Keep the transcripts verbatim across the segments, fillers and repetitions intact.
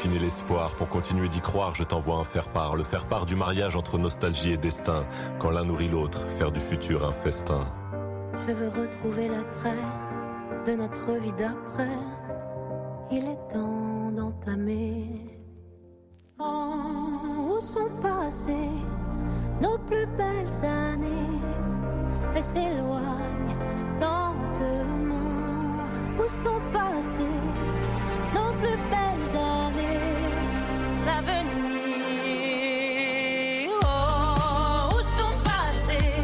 définit l'espoir. Pour continuer d'y croire, je t'envoie un faire-part. Le faire-part du mariage entre nostalgie et destin. Quand l'un nourrit l'autre, faire du futur un festin. Je veux retrouver l'attrait de notre vie d'après. Il est temps d'entamer. Oh, où sont passées nos plus belles années? Elles s'éloignent lentement. Où sont passées nos plus belles années? L'avenir. Oh, où sont passées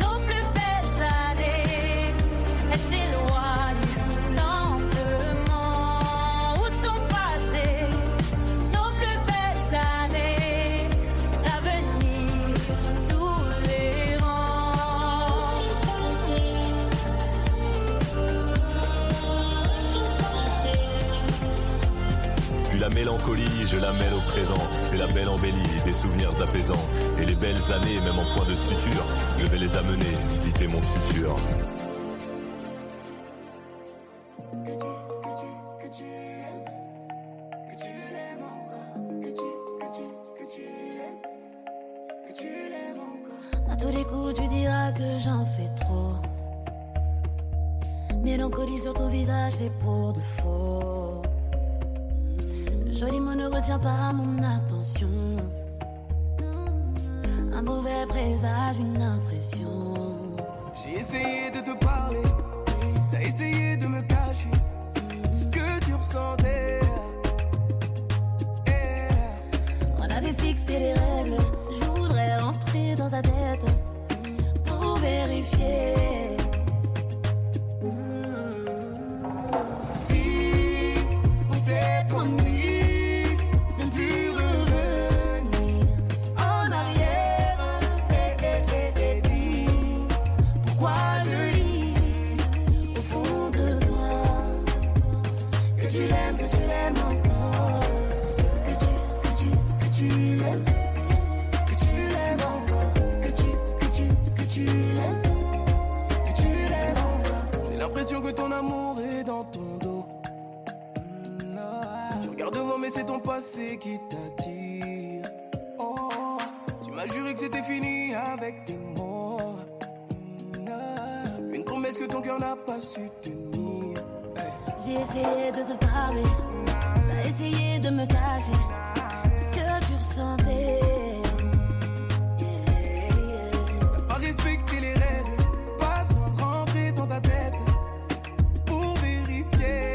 nos plus belles années? Elles s'éloignent lentement. Où sont passées nos plus belles années? L'avenir nous les rend. Où sont passées? Où sont passées? Puis la mélancolie, je la mêle au présent. C'est la belle embellie, des souvenirs apaisants. Et les belles années, même en point de suture, je vais les amener visiter mon futur. À tous les coups, tu diras que j'en fais trop. Mélancolie sur ton visage, c'est pour de faux. Joli mot ne retient pas mon attention. Un mauvais présage, une impression. J'ai essayé de te parler, t'as essayé de me cacher ce que tu ressentais. On avait fixé les règles, je voudrais rentrer dans ta tête pour vérifier. Si on s'est promis de ne plus revenir en arrière, eh, eh, eh, eh, dis pourquoi je lis au fond de toi que tu l'aimes, que tu l'aimes encore, que tu, que tu, que tu l'aimes, que tu l'aimes encore, que tu, que tu, que tu l'aimes, que tu l'aimes encore. J'ai l'impression que ton amour est dans ton dos. Tu regardes devant mais c'est ton passé qui t'attire. Oh, tu m'as juré que c'était fini avec tes mots. Une promesse que ton cœur n'a pas su tenir. J'ai essayé de te parler, t'as essayé de me cacher ce que tu ressentais. T'as pas respecté les règles, pas besoin de rentrer dans ta tête pour vérifier.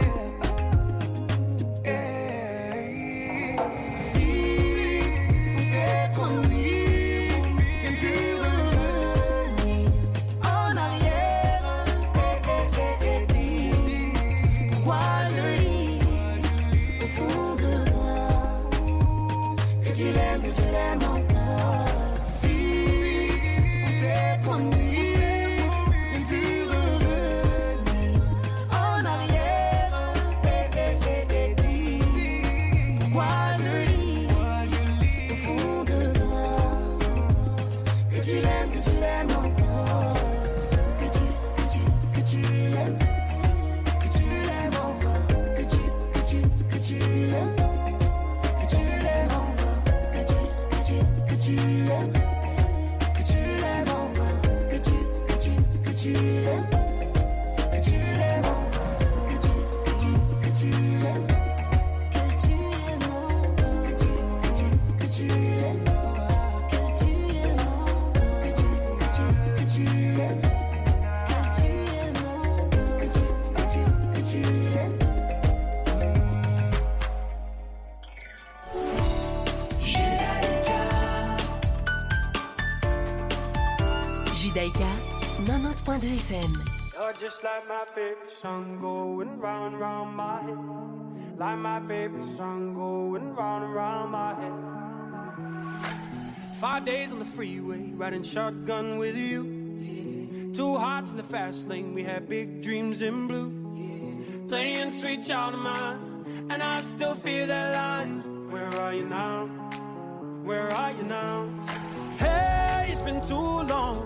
Hey. Si on s'est promis de ne plus revenir en arrière, eh, eh, eh, eh, dis pourquoi je lis au fond de toi que tu l'aimes, que tu l'aimes encore. Si on s'est promis de ne plus revenir en arrière, eh, eh, eh, eh, dis pourquoi je lis au fond de toi que tu l'aimes, que tu l'aimes encore, que tu, que tu, que tu l'aimes, que tu l'aimes encore, que tu, que tu, que tu l'aimes, que tu l'aimes encore, que tu, que tu, que tu l'aimes, que tu l'aimes encore, que tu, que tu, que tu l'aimes, que tu l'aimes encore, que tu, que tu, que tu l'aimes, que tu l'aimes encore, que tu, que tu, que tu l'aimes, que tu l'aimes encore, que tu, que tu, que tu l'aimes, que tu l'aimes encore, que tu, que tu, que tu l'aimes. Judaïka, ninety point two F M. You're just like my favorite song going round and round my head. Like my favorite song going round and round my head. Five days on the freeway, riding shotgun with you. Yeah. Two hearts in the fast lane, we had big dreams in blue. Yeah. Playing Sweet Child of Mine, and I still feel that line. Where are you now? Where are you now? Hey, it's been too long.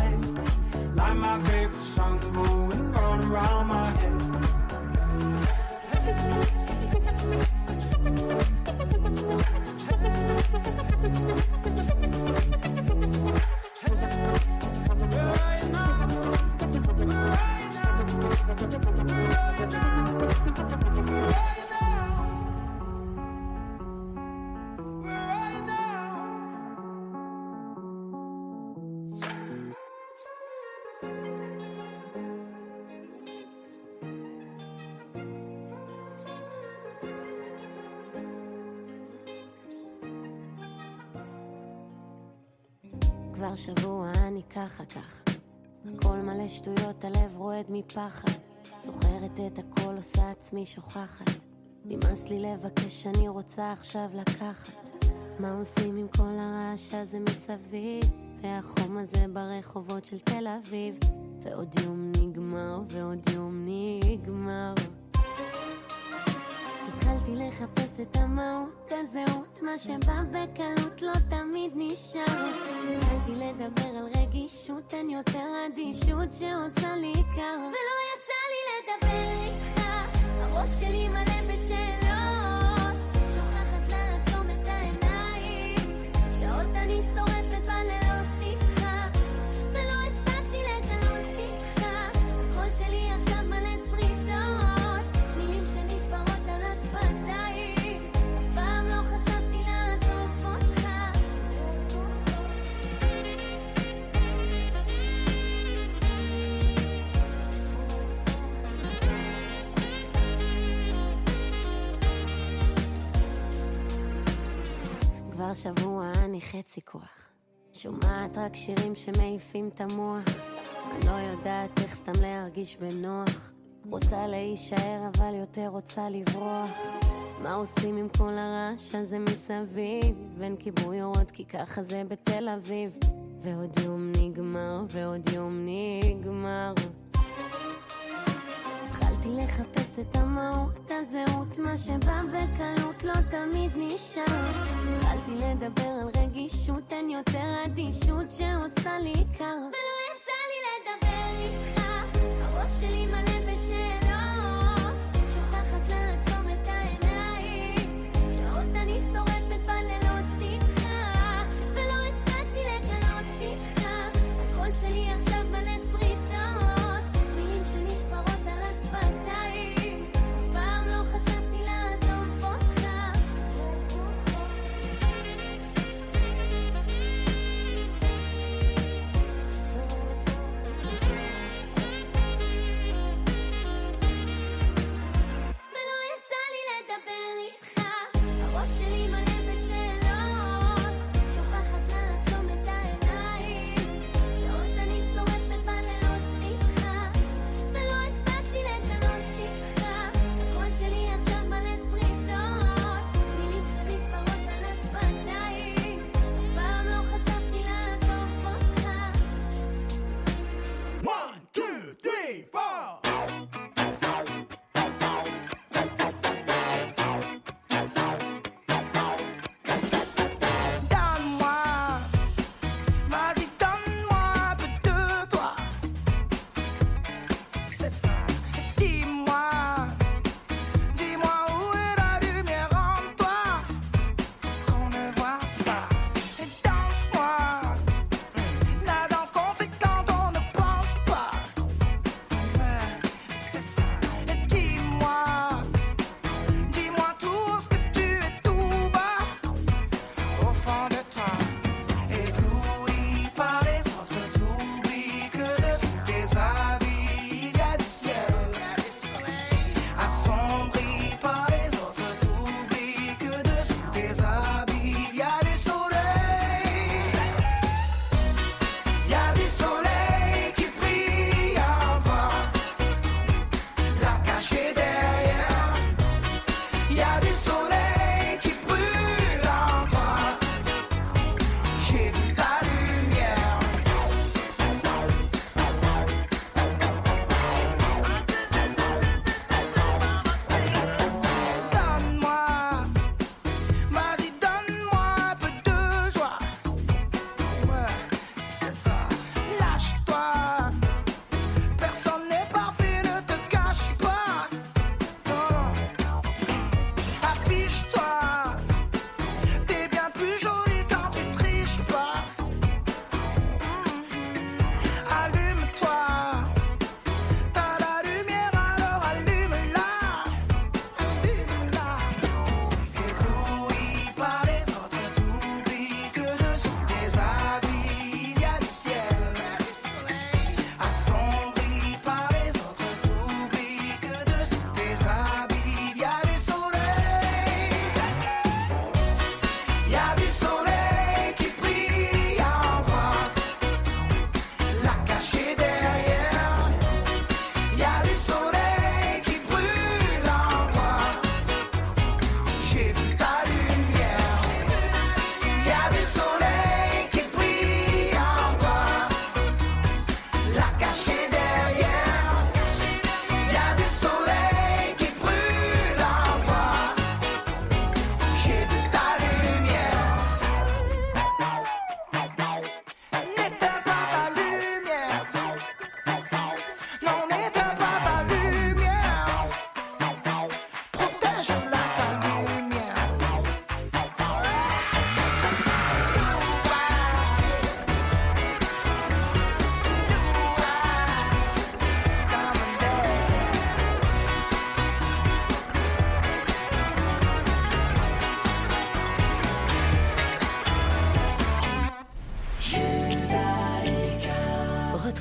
head. Like my favorite song going round, round my head. כבר שבוע אני ככה ככה, הכל מלא שטויות, הלב רועד מפחד, זוכרת את הכל, עושה עצמי שוכחת, נמאס לי לבקש, אני רוצה עכשיו לקחת. מה עושים עם כל הרעש הזה מסביב, והחום הזה ברחובות של תל אביב, ועוד יום נגמר, ועוד יום נגמר. התחלתי לחפש את המהות, הזהות, מה שבא בקלות לא תמיד נשאר. התחלתי לדבר על רגישות, אין יותר אדישות שעושה לי עיקר. ולא יצא לי לדבר איתך, הראש שלי מלא בשאלות, שוכחת לעצום את העיניים, שעות אני שורפת בלילות איתך, ולא הספקתי לדלות איתך, הקול שלי עכשיו מלא שריטות. כבר שבוע אני חצי כוח, שומעת רק שירים שמעיפים את המוח, אני לא יודעת איך סתם להרגיש בנוח, רוצה להישאר אבל יותר רוצה לברוח. מה עושים עם כל הרעש הזה מסביב, ואין כיבוי אורות כי ככה זה בתל אביב, ועוד יום נגמר, ועוד יום נגמר. התחלתי לחפש את המהות, הזהות, מה שבא בקלות לא תמיד נשאר. התחלתי לדבר על רגישות, אין יותר אדישות שעושה לי עיקר. ולא יצא לי לדבר איתך, הראש שלי מלא בשאלות, שוכחת לעצום את העיניים, שעות אני שורפת בלילות איתך, ולא הספקתי לגלות איתך, הקול שלי עכשיו מלא שריטות.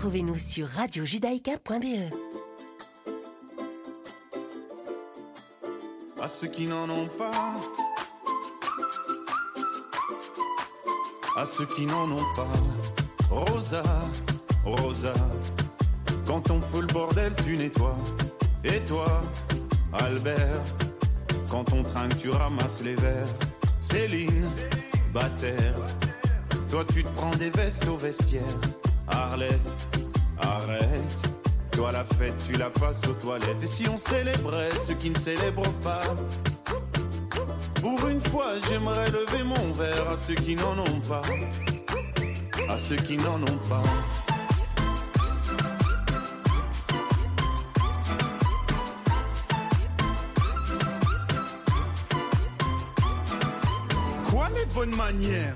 Retrouvez-nous sur radio judaïka point b e. À ceux qui n'en ont pas, à ceux qui n'en ont pas, Rosa, Rosa, quand on fout le bordel, tu nettoies. Et toi, Albert, quand on trinque, tu ramasses les verres. Céline, Bataire, toi tu te prends des vestes au vestiaire. Arlette, arrête, toi la fête tu la passes aux toilettes. Et si on célébrait ceux qui ne célèbrent pas? Pour une fois j'aimerais lever mon verre à ceux qui n'en ont pas, à ceux qui n'en ont pas. Quoi les bonnes manières?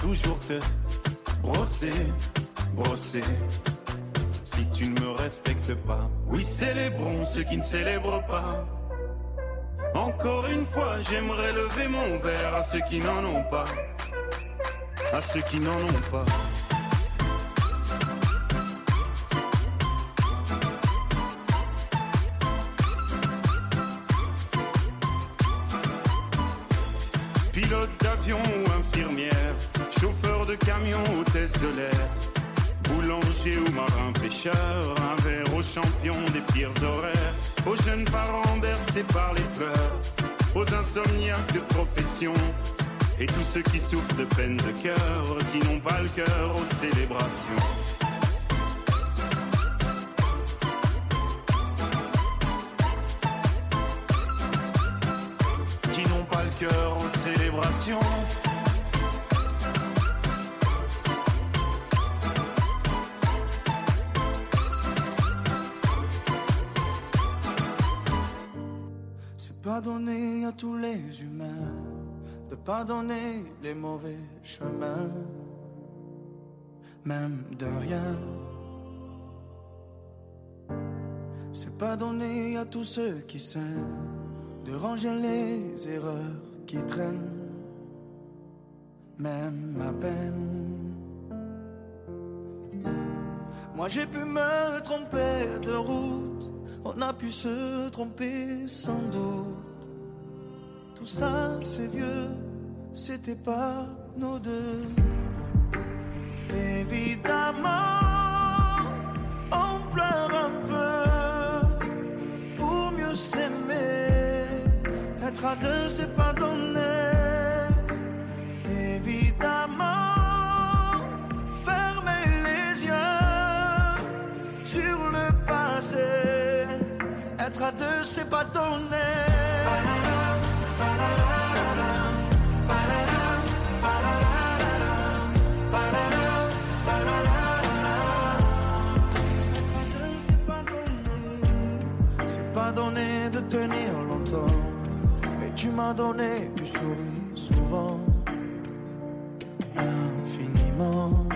Toujours te brosser, brosser, si tu ne me respectes pas. Oui, célébrons ceux qui ne célèbrent pas. Encore une fois, j'aimerais lever mon verre à ceux qui n'en ont pas, à ceux qui n'en ont pas. Pilote d'avion ou infirmière, chauffeur de camion, hôtesse de l'air, boulanger ou marin pêcheur, un verre aux champions des pires horaires, aux jeunes parents bercés par les peurs, aux insomniaques de profession, et tous ceux qui souffrent de peine de cœur, qui n'ont pas le cœur aux célébrations. Cœur aux célébrations. C'est pas donné à tous les humains de pardonner les mauvais chemins, même de rien. C'est pas donné à tous ceux qui s'aiment de ranger les erreurs qui traînent, même à peine. Moi j'ai pu me tromper de route, on a pu se tromper sans doute. Tout ça c'est vieux, c'était pas nous deux. Évidemment, on pleure un peu pour mieux s'aimer. Être à deux, c'est pas donné. Évidemment, fermer les yeux sur le passé. Être à deux, c'est pas donné. C'est pas donné de tenir longtemps. Tu m'as donné du sourire souvent, infiniment.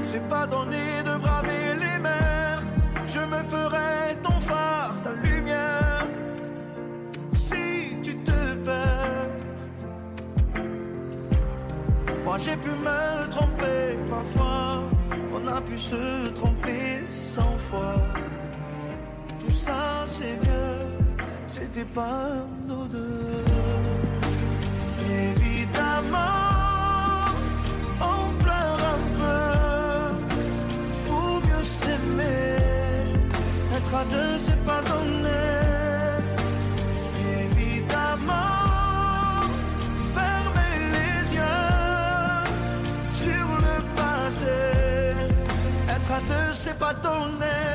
C'est pas donné de braver les mers. Je me ferai ton phare, ta lumière. Si tu te perds, moi j'ai pu me tromper parfois. On a pu se tromper cent fois. Tout ça c'est vieux, c'était pas nos deux. parfois je ne sais pas donner. Évidemment, fermer les yeux sur le passé. Être à deux, c'est pas donner.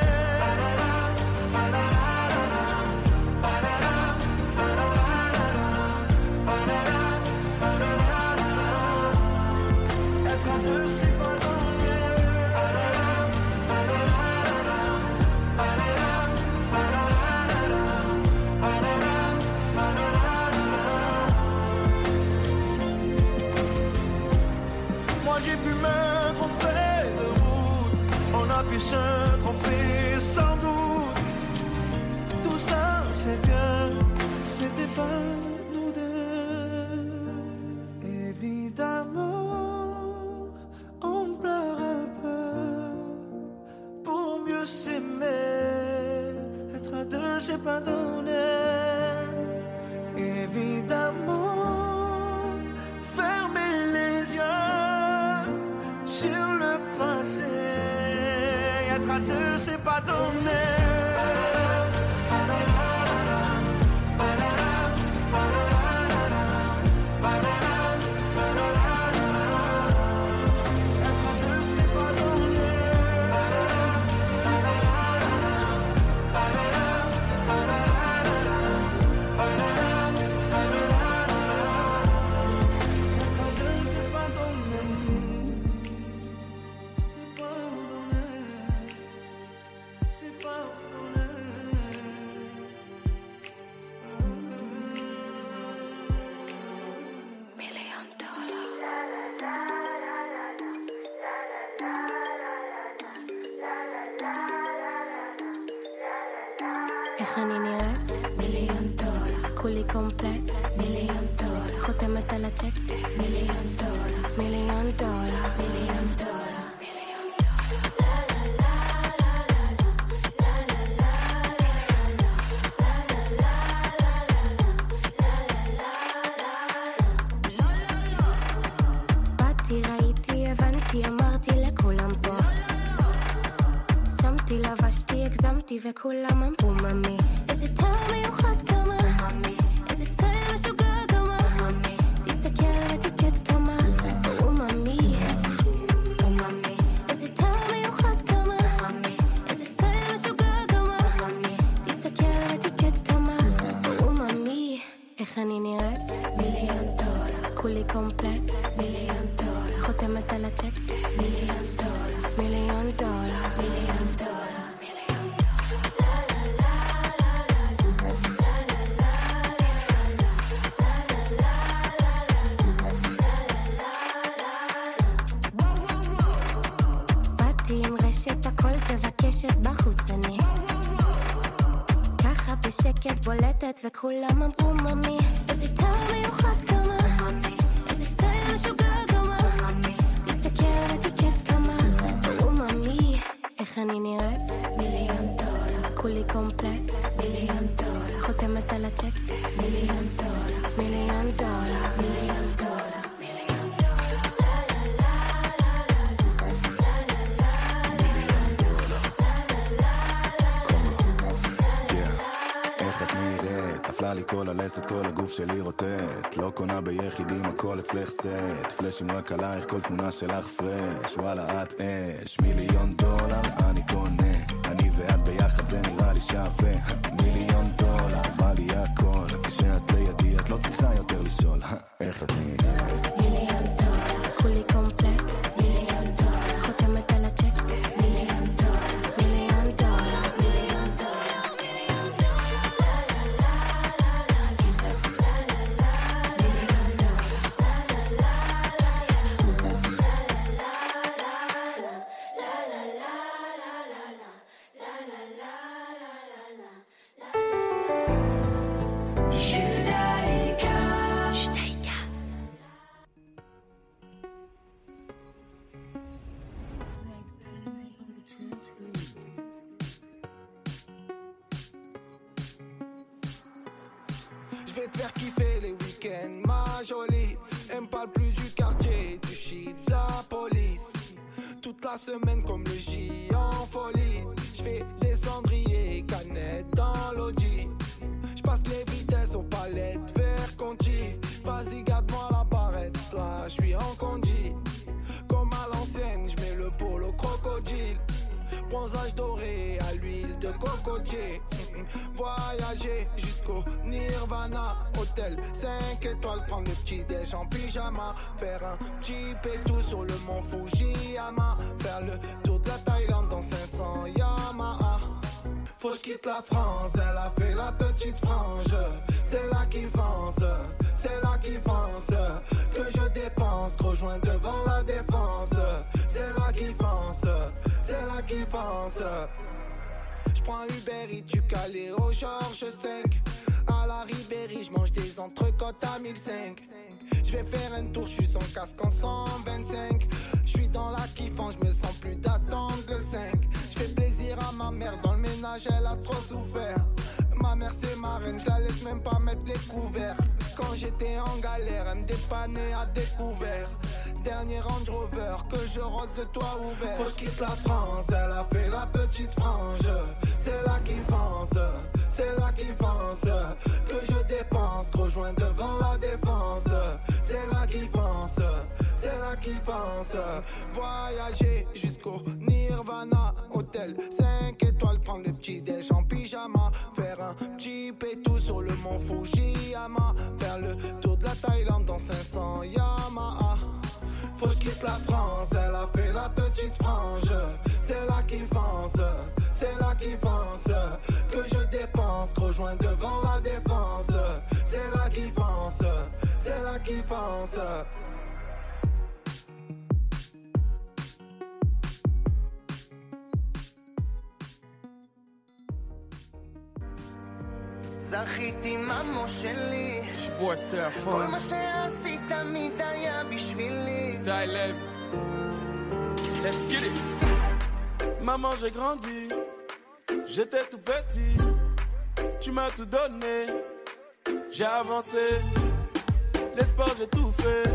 Se tromper sans doute. Tout ça c'est vieux, c'était pas nous deux. Évidemment, on pleure un peu pour mieux s'aimer. Être à deux c'est pas donné. Évidemment, fermer les yeux sur le passé. Être à deux, c'est pas donné. וכולם אמרו ממי איזה טעם מיוחד כמה ממי איזה סטייל משוגע כמה ממי תסתכל על אתיקט כמה וממי וממי איזה טעם מיוחד כמה ממי איזה סטייל משוגע כמה ממי תסתכל על אתיקט כמה וממי איך אני נראית מיליון דולר כולי קומפלט מיליון דולר חותמת על הצ'ק מיליון דולר מיליון דולר מיליון דולר בולטת וכולם אמרו ממי איזה טעם מיוחד כמה ממי איזה סטייל משוגע כמה ממי תסתכל על אתיקט כמה וממי איך אני נראית מיליון דולר כולי קומפלט מיליון דולר חותמת על הצ'ק מיליון דולר מיליון דולר מיליון דולר לי כל הלסת, כל הגוף שלי רוטט לא קונה ביחידים, הכל אצלך סט פלשים רק עלייך, כל תמונה שלך פרש וואלה את אש מיליון דולר, אני קונה אני ואת ביחד, זה נראה לי שווה מיליון דולר, בא לי הכל כשאת לידי, את לא צריכה יותר לשאול איך את נראית מיליון דולר, כולי קומפלט מיליון דולר, חותמת על הצ'ק מיליון דולר, מיליון דולר semaine comme le J en folie. Je fais des cendriers, calme. visage doré à l'huile de cocotier. Voyager jusqu'au Nirvana, hôtel cinq étoiles, prendre le petit déj en pyjama, faire un petit pétou sur le mont Fujiyama, faire le tour de la Thaïlande dans cinq cents Yamaha. Faut que je quitte la France, elle a fait la petite frange, c'est là qui fonce, c'est là qui fonce, que je dépense, gros joint devant la défense, c'est là qui fonce, c'est là qui fonce. J'prends Uber et tu calais au Georges cinq. À la Ribéry, j'mange des entrecôtes à mille cinq. J'vais faire un tour, j'suis sans casque en cent vingt-cinq. J'suis dans la kiffance, j'me sens plus d'attendre le cinq. J'fais plaisir à ma mère, dans le ménage elle a trop souffert. Ma mère c'est ma reine, j'la laisse même pas mettre les couverts. Quand j'étais en galère, elle me dépannait à découvert. Dernier Range Rover, que je rentre le toit ouvert. Faut que je quitte la France, elle a fait la petite frange, c'est là qui fonce, c'est là qui fonce, que je dépense, gros joint devant la défense, c'est là qui fonce, c'est là qui fonce. Voyager jusqu'au Nirvana, hôtel cinq étoiles, prendre le petit déj en pyjama, faire un petit pétou sur le mont Fujiyama, faire le tour de la Thaïlande dans cinq cents Yamaha. Faut que je quitte la France, elle a fait la petite frange, c'est là qui fonce, c'est là qui fonce, que je dépense, gros joint devant la défense, c'est là qui fonce, c'est là qui fonce. זכיתי מאמו שלי כל מה שעשית תמיד היה בשבילי. Let's get it. Maman, j'ai grandi, j'étais tout petit, tu m'as tout donné, j'ai avancé, les sports j'ai tout fait,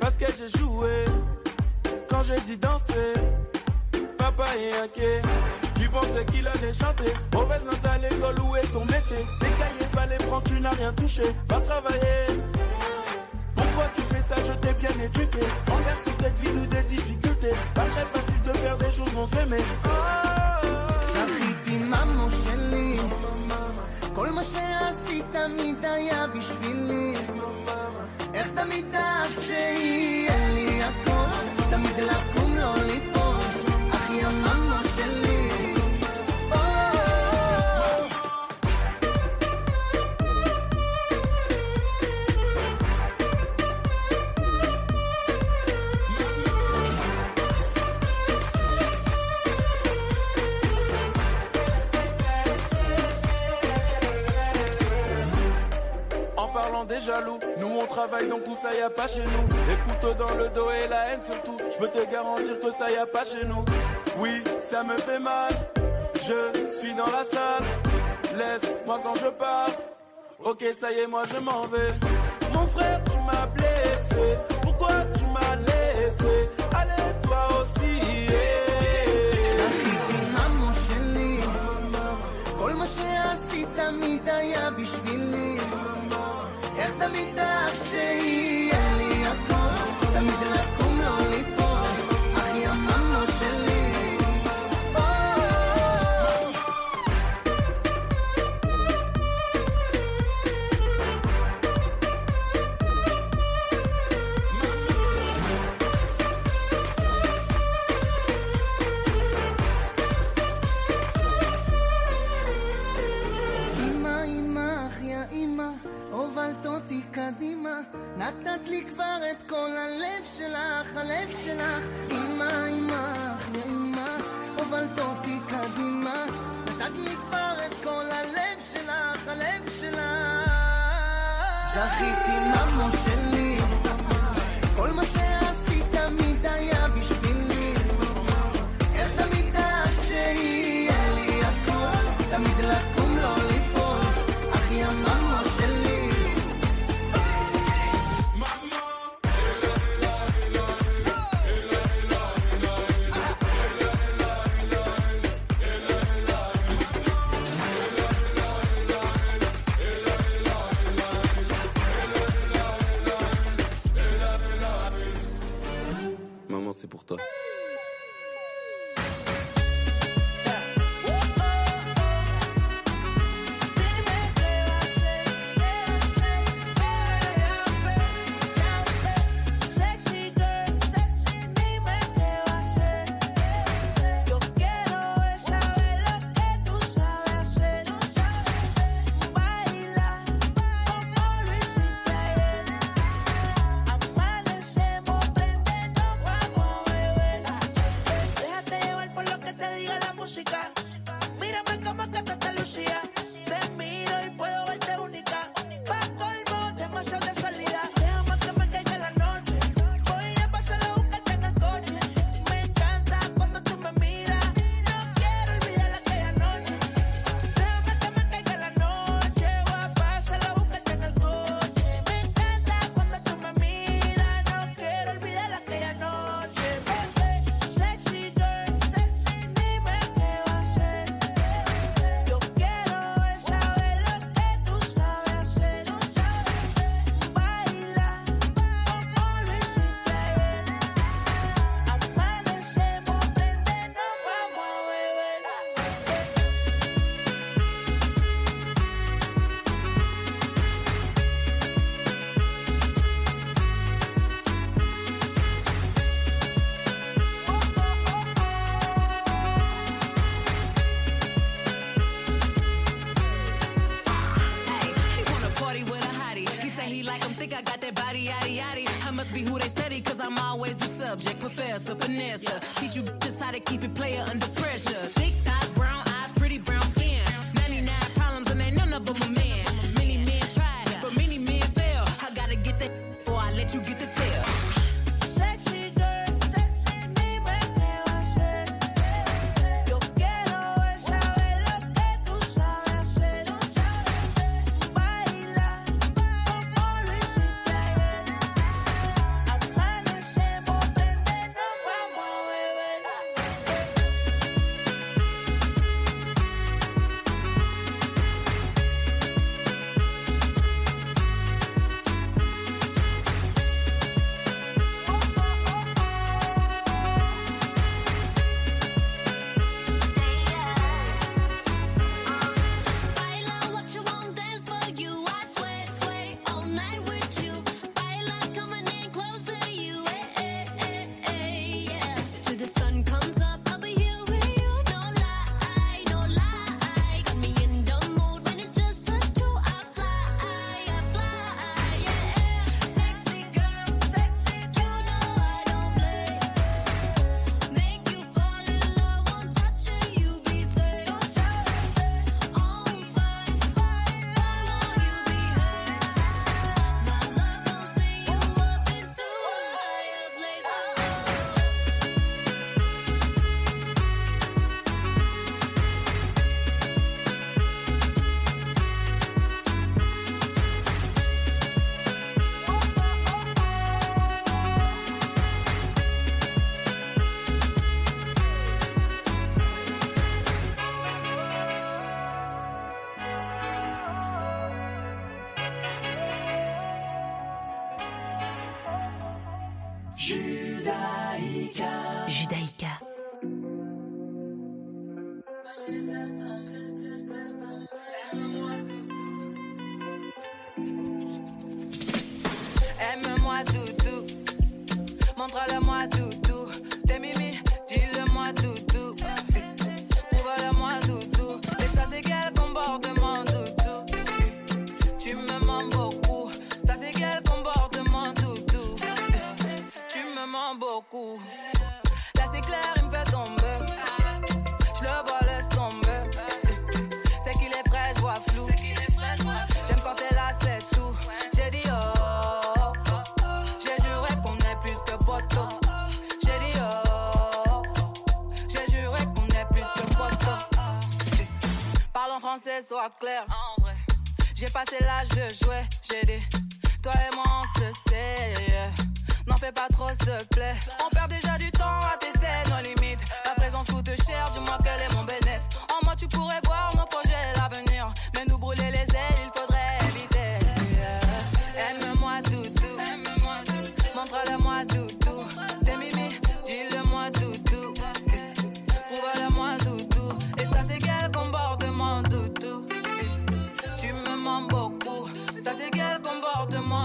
parce que j'ai joué, quand j'ai dit danser, papa est inquiet. Tu pensais qu'il allait chanter, mauvaise note à l'école, où est ton métier? Tes cahiers pas les prendre, tu n'as rien touché, va travailler. Pourquoi tu fais ça, je t'ai bien éduqué, envers sur tête vide ou des difficultés, pas très facile de faire des choses non s'aimer. זכיתי מאמו שלי, כל מה שעשית תמיד היה בשבילי, איך תמיד דאגת שיהיה לי הכל, תמיד לקום לא ליפול, אחי המאמו שלי. Des jaloux, nous on travaille donc tout ça y a pas chez nous. Les couteaux dans le dos et la haine surtout. Je peux te garantir que ça y a pas chez nous. Oui, ça me fait mal. Je suis dans la salle. Laisse-moi quand je parle. Ok, ça y est, moi je m'en vais. Mon frère, tu m'as blessé. Pourquoi tu m'as laissé? Allez, toi aussi. תמיד דעת שיהיה לי הכל, תמיד לקום לא ליפול, אחי המאמו שלי. נתת לי כבר את כל הלב שלך, הלב שלך. אמא, אמא, אחיה אמא, הובלת אותי קדימה, נתת לי כבר את כל הלב שלך, הלב שלך. זכיתי מאמו שלי, כל מה שעשית תמיד היה בשבילי, איך תמיד דעת שיהיה לי הכל, תמיד לקום לא ליפול, אחיה מאמו שלי. C'est pour toi. Vanessa, Vanessa. Teach you bitches how to keep it player under pressure. Thick thighs, brown eyes, pretty brown skin. ninety-nine problems and ain't none of them a man. Many men tried, but many men fail. I gotta get the before I let you get the tail. Sexy girl. Ça c'est quel comportement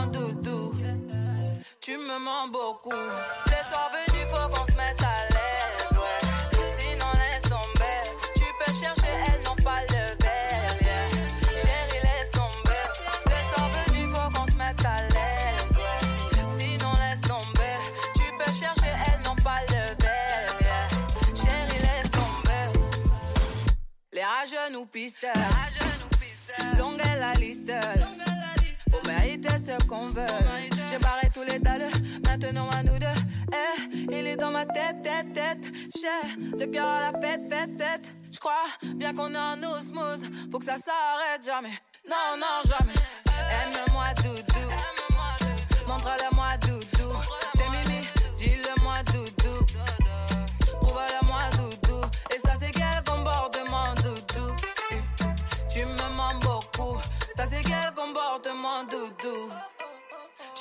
doudou.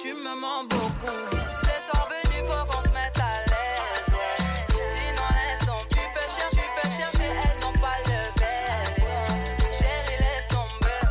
Tu me mens beaucoup.